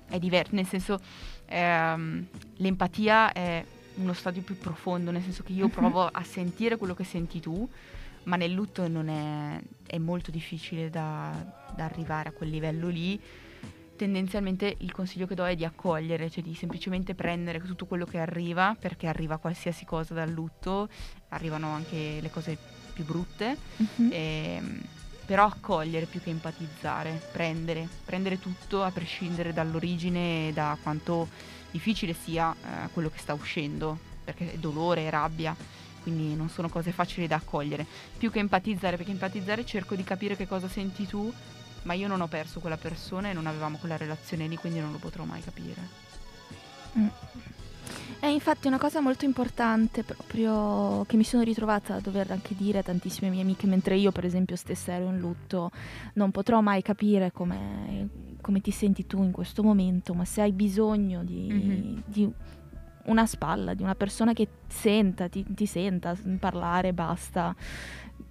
è diverso, nel senso ehm, l'empatia è uno stadio più profondo, nel senso che io uh-huh. provo a sentire quello che senti tu, ma nel lutto non è, è molto difficile da, da arrivare a quel livello lì. Tendenzialmente il consiglio che do è di accogliere, cioè di semplicemente prendere tutto quello che arriva, perché arriva qualsiasi cosa dal lutto, arrivano anche le cose più brutte, uh-huh. e, però accogliere più che empatizzare, prendere, prendere tutto a prescindere dall'origine e da quanto difficile sia eh, quello che sta uscendo, perché è dolore, è rabbia, quindi non sono cose facili da accogliere. Più che empatizzare, perché empatizzare cerco di capire che cosa senti tu, ma io non ho perso quella persona e non avevamo quella relazione lì, quindi non lo potrò mai capire. Mm. È infatti una cosa molto importante, proprio che mi sono ritrovata a dover anche dire a tantissime mie amiche, mentre io per esempio stessa ero in lutto, non potrò mai capire come, come ti senti tu in questo momento, ma se hai bisogno di, mm-hmm. di una spalla, di una persona che senta, ti, ti senta parlare, basta,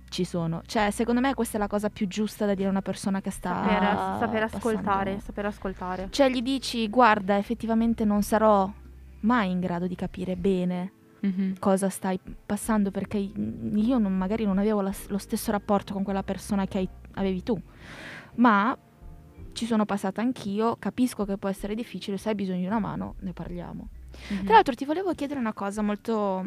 ci sono. Cioè, secondo me questa è la cosa più giusta da dire a una persona che sta saper, saper ascoltare, saper ascoltare. Cioè gli dici guarda, effettivamente non sarò mai in grado di capire bene mm-hmm. cosa stai passando, perché io non, magari non avevo la, lo stesso rapporto con quella persona che hai, avevi tu, ma ci sono passata anch'io, capisco che può essere difficile, se hai bisogno di una mano ne parliamo. Mm-hmm. Tra l'altro ti volevo chiedere una cosa molto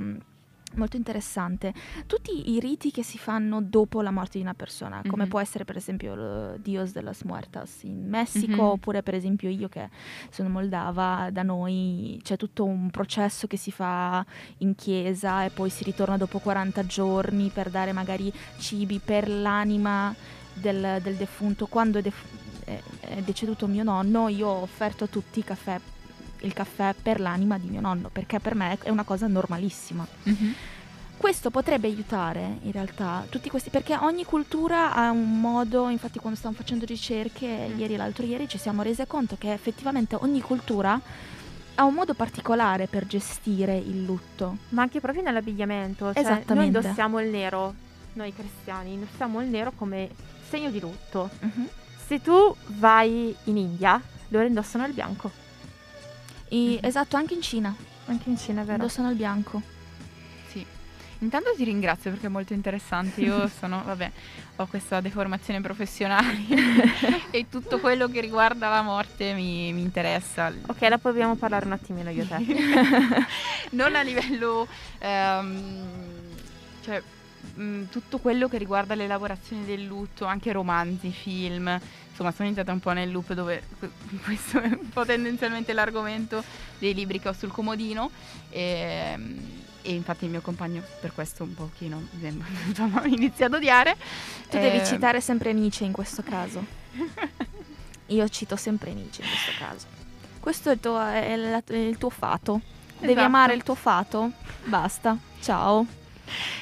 molto interessante. Tutti i riti che si fanno dopo la morte di una persona, come mm-hmm. può essere per esempio il Dios de las Muertas in Messico, mm-hmm. oppure per esempio io che sono moldava, da noi c'è tutto un processo che si fa in chiesa e poi si ritorna dopo quaranta giorni per dare magari cibi per l'anima del, del defunto. Quando è, def- è deceduto mio nonno, io ho offerto a tutti i caffè il caffè per l'anima di mio nonno, perché per me è una cosa normalissima. Mm-hmm. Questo potrebbe aiutare in realtà tutti questi, perché ogni cultura ha un modo. Infatti quando stavamo facendo ricerche mm. ieri e l'altro ieri ci siamo rese conto che effettivamente ogni cultura ha un modo particolare per gestire il lutto. Ma anche proprio nell'abbigliamento, cioè, esattamente. Noi indossiamo il nero, noi cristiani indossiamo il nero come segno di lutto. Mm-hmm. Se tu vai in India, loro indossano il bianco. E, mm-hmm. esatto, anche in Cina. Anche in Cina, vero? Indossano il bianco. Sì. Intanto ti ringrazio perché è molto interessante. Io sono, vabbè, ho questa deformazione professionale e tutto quello che riguarda la morte mi, mi interessa. Ok, la proviamo parlare un attimino io te. Non a livello... Um, cioè, mh, tutto quello che riguarda l'elaborazione del lutto, anche romanzi, film... Insomma, sono entrata un po' nel loop dove questo è un po' tendenzialmente l'argomento dei libri che ho sul comodino e, e infatti il mio compagno per questo un pochino insomma, mi inizia ad odiare. Tu eh, devi citare sempre Nietzsche in questo caso. Io cito sempre Nietzsche in questo caso. Questo è il tuo, è la, è il tuo fato. Esatto. Devi amare il tuo fato. Basta. Ciao.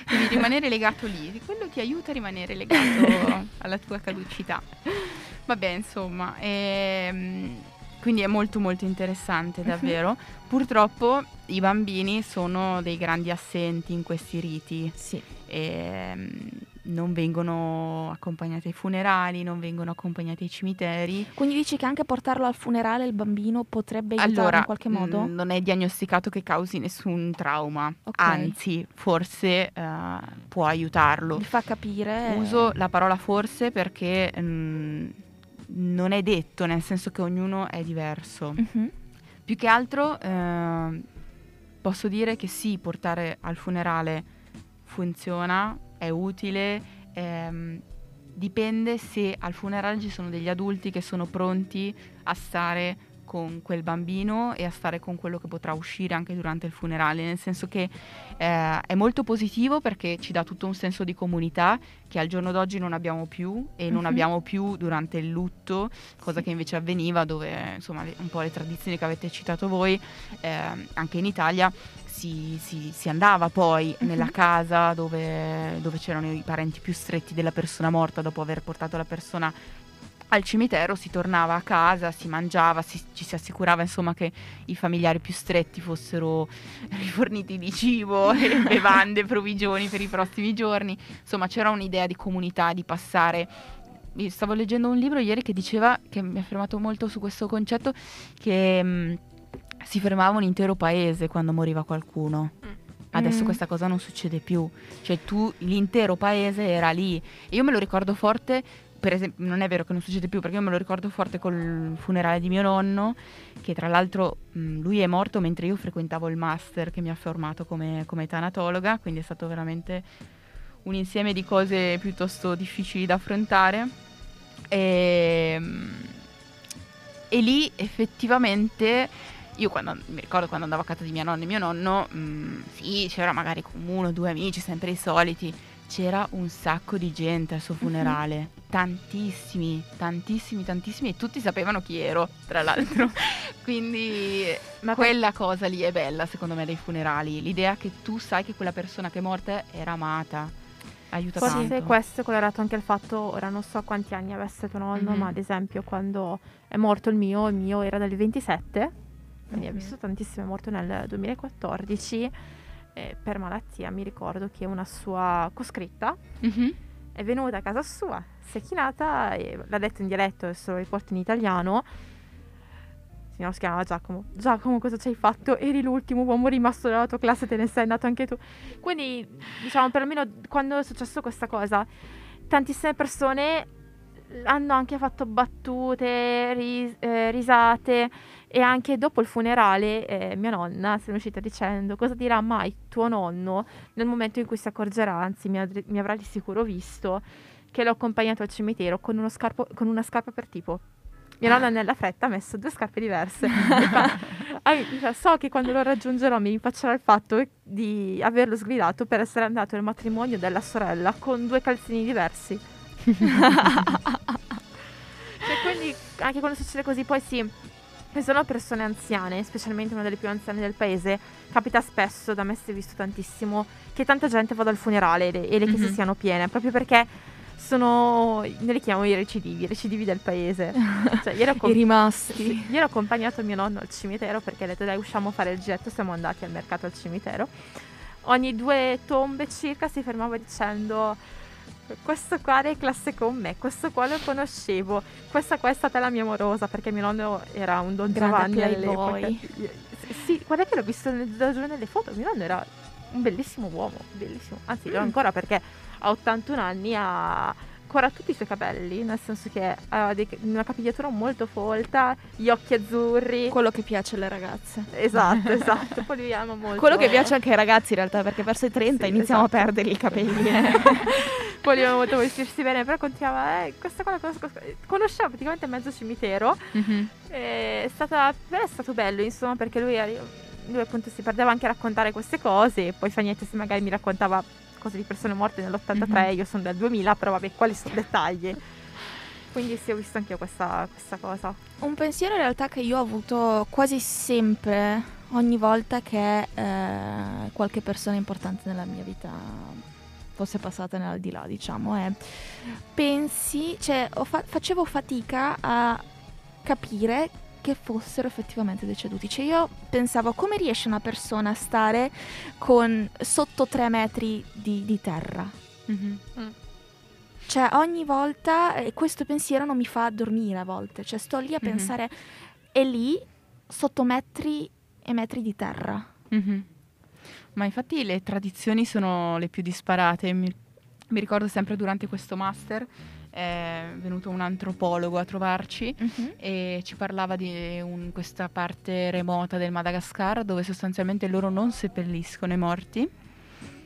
Devi rimanere legato lì. Quello ti aiuta a rimanere legato alla tua caducità. Vabbè, insomma, ehm, quindi è molto molto interessante davvero. Uh-huh. Purtroppo i bambini sono dei grandi assenti in questi riti. Sì. Ehm, non vengono accompagnati ai funerali, non vengono accompagnati ai cimiteri. Quindi dici che anche portarlo al funerale il bambino potrebbe aiutarlo allora, in qualche modo? Allora, non è diagnosticato che causi nessun trauma, okay. Anzi, forse uh, può aiutarlo. Mi fa capire... Uso la parola forse perché... Mh, non è detto, nel senso che ognuno è diverso. Uh-huh. Più che altro eh, posso dire che sì, portare al funerale funziona, è utile, ehm, dipende se al funerale ci sono degli adulti che sono pronti a stare con quel bambino e a stare con quello che potrà uscire anche durante il funerale, nel senso che eh, è molto positivo perché ci dà tutto un senso di comunità che al giorno d'oggi non abbiamo più e non mm-hmm. abbiamo più durante il lutto, cosa sì. che invece avveniva dove insomma le, un po' le tradizioni che avete citato voi eh, anche in Italia si, si, si andava poi mm-hmm. nella casa dove, dove c'erano i parenti più stretti della persona morta dopo aver portato la persona al cimitero, si tornava a casa, si mangiava, si, ci si assicurava insomma che i familiari più stretti fossero riforniti di cibo e bevande, provvigioni per i prossimi giorni. Insomma c'era un'idea di comunità, di passare. Io stavo leggendo un libro ieri che diceva, che mi ha fermato molto su questo concetto, che mh, si fermava un intero paese quando moriva qualcuno. Mm. Adesso mm. questa cosa non succede più, cioè tu, l'intero paese era lì. E io me lo ricordo forte. Per esempio, non è vero che non succede più, perché io me lo ricordo forte col funerale di mio nonno, che tra l'altro mh, lui è morto mentre io frequentavo il master che mi ha formato come, come tanatologa, quindi è stato veramente un insieme di cose piuttosto difficili da affrontare. E, e lì effettivamente, io quando, mi ricordo quando andavo a casa di mia nonna e mio nonno, mh, sì, c'era magari con uno o due amici, sempre i soliti. C'era un sacco di gente al suo funerale, mm-hmm. tantissimi, tantissimi, tantissimi, e tutti sapevano chi ero, tra l'altro. Quindi ma quella per... cosa lì è bella, secondo me, dei funerali. L'idea che tu sai che quella persona che è morta era amata, aiuta forse tanto. Forse questo è colorato anche al fatto, ora non so quanti anni avesse tuo nonno, mm-hmm. ma ad esempio quando è morto il mio, il mio era del ventisette, quindi mm-hmm. ha vissuto tantissimo, è morto nel duemilaquattordici, Eh, per malattia. Mi ricordo che una sua coscritta mm-hmm. è venuta a casa sua, si è chinata e l'ha detto in dialetto, adesso lo riporto in italiano. Signora, si chiamava Giacomo. Giacomo, cosa ci hai fatto? Eri l'ultimo uomo rimasto dalla tua classe, te ne sei andato anche tu. Quindi diciamo perlomeno quando è successo questa cosa, tantissime persone hanno anche fatto battute, ris- eh, risate, E anche dopo il funerale eh, mia nonna se ne è uscita dicendo: cosa dirà mai tuo nonno nel momento in cui si accorgerà, anzi mi, ad- mi avrà di sicuro visto, che l'ho accompagnato al cimitero con, uno scarpo- con una scarpa per tipo. Mia nonna nella fretta ha messo due scarpe diverse. So che quando lo raggiungerò mi rinfaccerà il fatto di averlo sgridato per essere andato al matrimonio della sorella con due calzini diversi. Cioè, quindi anche quando succede così, poi sì, ci sono persone anziane, specialmente una delle più anziane del paese, capita spesso, da me si è visto tantissimo, che tanta gente vada al funerale e le, e le chiese mm-hmm. siano piene, proprio perché sono, ne li chiamo i recidivi, i recidivi del paese. Cioè, io ero com- I rimasti. Sì, io ero accompagnato mio nonno al cimitero perché ho detto: dai, usciamo a fare il giretto. Siamo andati al mercato al cimitero. Ogni due tombe circa si fermava dicendo: questo qua era in classe con me, questo qua lo conoscevo, questa qua è stata la mia amorosa, perché mio nonno era un Don Giovanni all'epoca. Sì, guarda che l'ho visto da giù nelle foto, mio nonno era un bellissimo uomo, bellissimo, anzi mm. lo ancora, perché a ottantuno anni ha ancora tutti i suoi capelli, nel senso che ha dei, una capigliatura molto folta, gli occhi azzurri. Quello che piace alle ragazze. Esatto, esatto. Poi lui ama molto. Quello che piace anche ai ragazzi in realtà, perché verso i trenta sì, iniziamo esatto. a perdere i capelli. Eh. Poi lui ama molto vestirsi bene, però continuava, eh, questa cosa conosco, conosceva praticamente mezzo cimitero. Mm-hmm. È stata, però è stato bello, insomma, perché lui, lui appunto si perdeva anche a raccontare queste cose, e poi fa niente se magari mi raccontava cose di persone morte nell'ottantatré, mm-hmm. io sono del duemila, però vabbè, quali sono dettagli? Quindi sì, ho visto anche io questa, questa cosa. Un pensiero in realtà che io ho avuto quasi sempre, ogni volta che eh, qualche persona importante nella mia vita fosse passata nell'aldilà, diciamo, è pensi, cioè ho fa- facevo fatica a capire che fossero effettivamente deceduti. Cioè io pensavo: come riesce una persona a stare con sotto tre metri di, di terra? Mm-hmm. Mm. Cioè ogni volta eh, questo pensiero non mi fa dormire a volte. Cioè sto lì a mm-hmm. pensare, e lì sotto metri e metri di terra. Mm-hmm. Ma infatti le tradizioni sono le più disparate. Mi, mi ricordo sempre durante questo master è venuto un antropologo a trovarci uh-huh. e ci parlava di un, questa parte remota del Madagascar dove sostanzialmente loro non seppelliscono i morti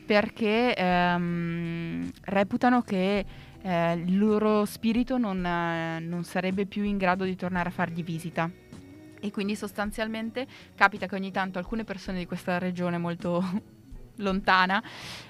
perché ehm, reputano che eh, il loro spirito non, eh, non sarebbe più in grado di tornare a fargli visita. E quindi sostanzialmente capita che ogni tanto alcune persone di questa regione molto lontana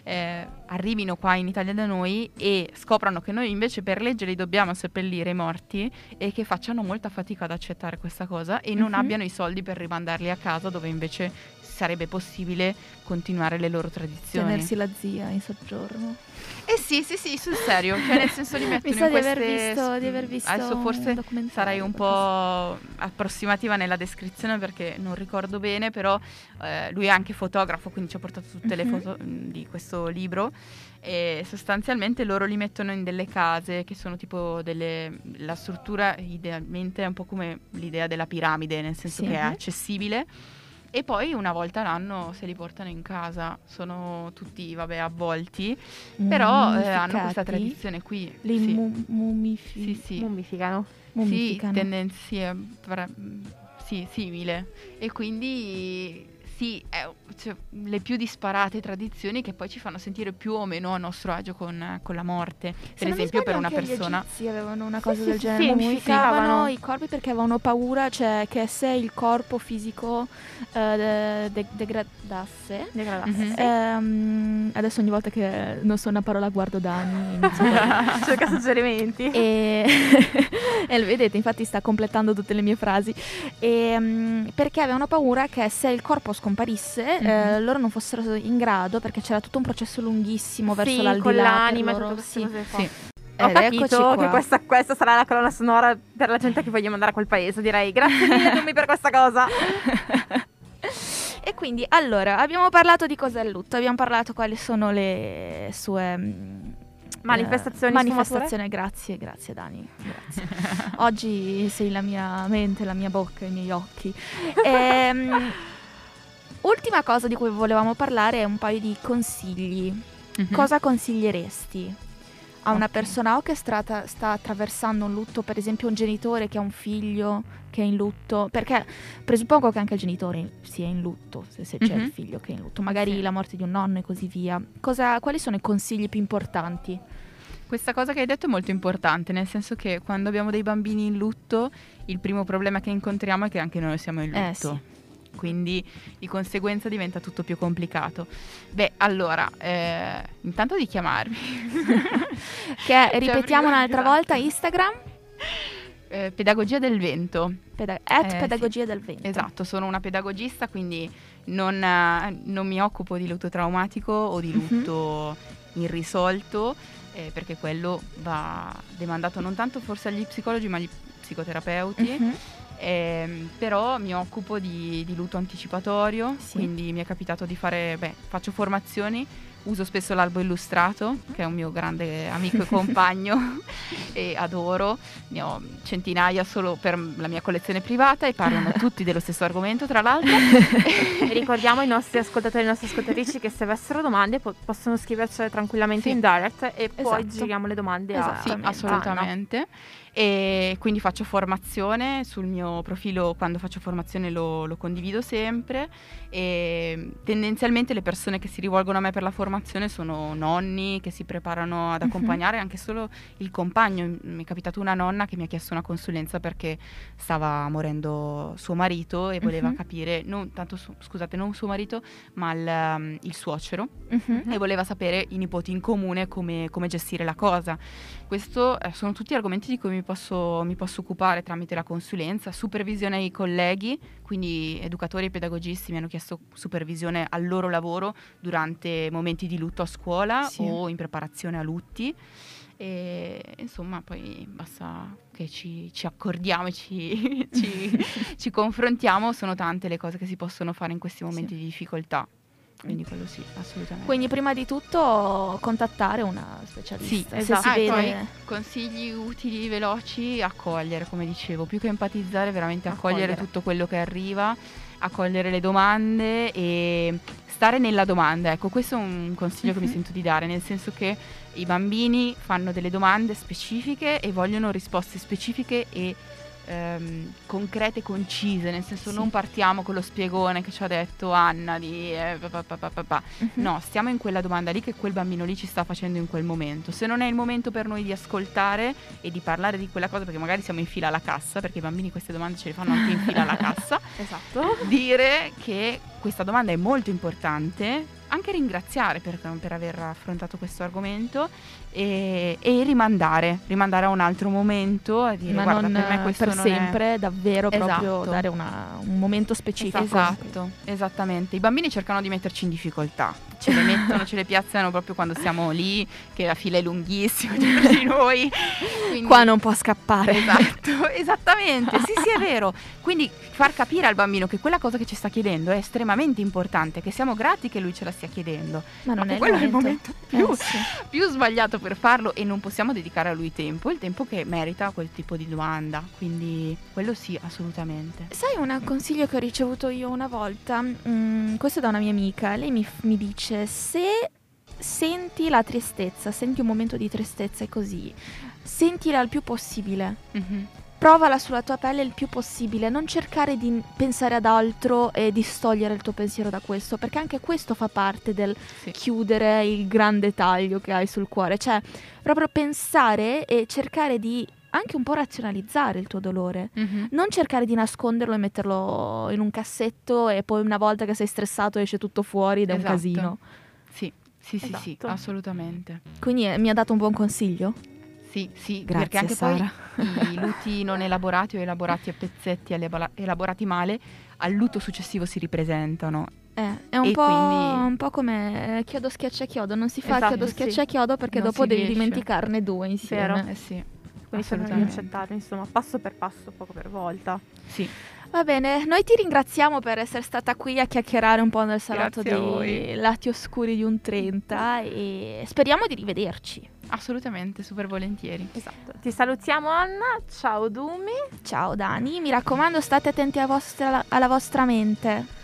eh, arrivino qua in Italia da noi e scoprano che noi invece per legge li dobbiamo seppellire i morti e che facciano molta fatica ad accettare questa cosa e non uh-huh. abbiano i soldi per rimandarli a casa dove invece sarebbe possibile continuare le loro tradizioni. Tenersi la zia in soggiorno. Eh sì, sì, sì, sul serio, cioè nel senso li mettono mi sa in queste... di aver visto, di aver visto adesso forse un sarai un po' approssimativa nella descrizione perché non ricordo bene, però eh, lui è anche fotografo, quindi ci ha portato tutte le foto mm-hmm. di questo libro e sostanzialmente loro li mettono in delle case che sono tipo delle... la struttura idealmente è un po' come l'idea della piramide, nel senso sì. che è accessibile. E poi una volta l'anno se li portano in casa, sono tutti vabbè avvolti, però eh, hanno questa tradizione qui. Li sì. mu- mumifi- sì, sì. mummificano? Mummificano. Sì, tendenze pra- sì, simile. E quindi sì, eh, cioè, le più disparate tradizioni che poi ci fanno sentire più o meno a nostro agio con, con la morte. Se per esempio per una persona... Sì, avevano una cosa sì, del sì, genere, sì, mummificavano i corpi perché avevano paura, cioè che se il corpo fisico eh, de- degradasse... degradasse. Mm-hmm. Ehm, adesso ogni volta che non so una parola guardo Dani. Cerca suggerimenti. E eh, vedete, infatti sta completando tutte le mie frasi. E, perché avevano paura che se il corpo comparisse, mm-hmm. eh, loro non fossero in grado perché c'era tutto un processo lunghissimo sì, verso l'aldilà con l'anima loro, tutto sì, sì. Ho Ed capito che questa, questa sarà la colonna sonora per la gente che vogliamo andare a quel paese, direi grazie mille Dumi per questa cosa. E quindi allora abbiamo parlato di cos'è il lutto, abbiamo parlato quali sono le sue manifestazioni, eh, manifestazione, grazie, grazie Dani, grazie. Oggi sei la mia mente, la mia bocca, i miei occhi. ehm Ultima cosa di cui volevamo parlare è un paio di consigli. Mm-hmm. Cosa consiglieresti a una persona o che sta, sta attraversando un lutto, per esempio un genitore che ha un figlio che è in lutto, perché presuppongo che anche il genitore sia in lutto, se, se mm-hmm. c'è il figlio che è in lutto, magari sì. la morte di un nonno e così via. Cosa, quali sono i consigli più importanti? Questa cosa che hai detto è molto importante, nel senso che quando abbiamo dei bambini in lutto il primo problema che incontriamo è che anche noi siamo in lutto. Eh, sì. Quindi di conseguenza diventa tutto più complicato. Beh, allora, eh, intanto di chiamarmi. Che è, ripetiamo cioè, un'altra esatto. volta, Instagram? Eh, Pedagogia del vento. Pedag- at eh, Pedagogia sì. del vento. Esatto, sono una pedagogista, quindi non, non mi occupo di lutto traumatico o di lutto mm-hmm. irrisolto, eh, perché quello va demandato non tanto forse agli psicologi ma agli psicoterapeuti. Mm-hmm. Eh, però mi occupo di, di lutto anticipatorio, sì. quindi mi è capitato di fare, beh, faccio formazioni, uso spesso l'albo illustrato, che è un mio grande amico e compagno e adoro, ne ho centinaia solo per la mia collezione privata e parlano tutti dello stesso argomento, tra l'altro. E ricordiamo ai nostri ascoltatori e alle nostre ascoltatrici che se avessero domande po- possono scrivercele tranquillamente sì. in direct e esatto. poi giriamo le domande esatto. a sì, assolutamente. Ah, no. E quindi faccio formazione sul mio profilo, quando faccio formazione lo, lo condivido sempre e tendenzialmente le persone che si rivolgono a me per la formazione sono nonni che si preparano ad accompagnare mm-hmm. anche solo il compagno. Mi è capitata una nonna che mi ha chiesto una consulenza perché stava morendo suo marito e voleva mm-hmm. capire, non tanto su, scusate, non suo marito ma il, um, il suocero mm-hmm. e voleva sapere i nipoti in comune come, come gestire la cosa. Questo eh, sono tutti argomenti di cui mi Posso, mi posso occupare tramite la consulenza, supervisione ai colleghi, quindi educatori e pedagogisti mi hanno chiesto supervisione al loro lavoro durante momenti di lutto a scuola sì. o in preparazione a lutti e insomma poi basta che ci, ci accordiamo e ci, ci, ci confrontiamo, sono tante le cose che si possono fare in questi momenti sì. di difficoltà. Quindi quello sì, assolutamente. Quindi prima di tutto contattare una specialista. Sì, esatto. Se si vede... ah, e poi consigli utili, veloci, accogliere, come dicevo, più che empatizzare, veramente accogliere, accogliere tutto quello che arriva, accogliere le domande e stare nella domanda. Ecco, questo è un consiglio mm-hmm. che mi sento di dare, nel senso che i bambini fanno delle domande specifiche e vogliono risposte specifiche e Ehm, concrete e concise, nel senso sì. non partiamo con lo spiegone che ci ha detto Anna di eh, pa, pa, pa, pa, pa. Uh-huh. No, stiamo in quella domanda lì che quel bambino lì ci sta facendo in quel momento. Se non è il momento per noi di ascoltare e di parlare di quella cosa, perché magari siamo in fila alla cassa, perché i bambini queste domande ce le fanno anche in fila alla cassa esatto. dire che questa domanda è molto importante, anche ringraziare per, per aver affrontato questo argomento e, e rimandare, rimandare a un altro momento, a dire, ma guarda, non, per me questo per non sempre, è... davvero esatto. proprio dare una, un momento specifico. Esatto, esattamente. I bambini cercano di metterci in difficoltà, ce le mettono, ce le piazzano proprio quando siamo lì, che la fila è lunghissima dietro di noi. Quindi... qua non può scappare. Esatto, esattamente, sì sì è vero. Quindi far capire al bambino che quella cosa che ci sta chiedendo è estremamente importante, che siamo grati che lui ce la stia chiedendo, ma non ma è quello il momento, è il momento più, eh, sì. più sbagliato per farlo e non possiamo dedicare a lui tempo, il tempo che merita quel tipo di domanda, quindi quello sì, assolutamente. Sai un consiglio che ho ricevuto io una volta, mm, questo da una mia amica, lei mi, mi dice: se senti la tristezza, senti un momento di tristezza e così, sentila il più possibile, mm-hmm. provala sulla tua pelle il più possibile, non cercare di pensare ad altro e distogliere il tuo pensiero da questo, perché anche questo fa parte del sì. chiudere il grande taglio che hai sul cuore, cioè proprio pensare e cercare di anche un po' razionalizzare il tuo dolore, mm-hmm. non cercare di nasconderlo e metterlo in un cassetto e poi una volta che sei stressato esce tutto fuori ed è esatto. un casino. Sì, sì, esatto. sì, sì, assolutamente. Quindi eh, mi ha dato un buon consiglio? Sì, sì, grazie, perché anche Sara. Poi i lutti non elaborati o elaborati a pezzetti, elaborati male, al lutto successivo si ripresentano. Eh, è un, po', quindi... un po' come chiodo schiaccia chiodo, non si fa esatto, chiodo schiaccia sì. chiodo perché non dopo devi riesce. dimenticarne due insieme. Vero. Eh sì, quindi cercano di accettarlo, insomma, passo per passo, poco per volta. Sì. Va bene, noi ti ringraziamo per essere stata qui a chiacchierare un po' nel salotto dei lati oscuri di un trenta e speriamo di rivederci. Assolutamente, super volentieri. Esatto. Ti salutiamo Anna, ciao Dumi. Ciao Dani, mi raccomando state attenti a vostra, alla vostra mente.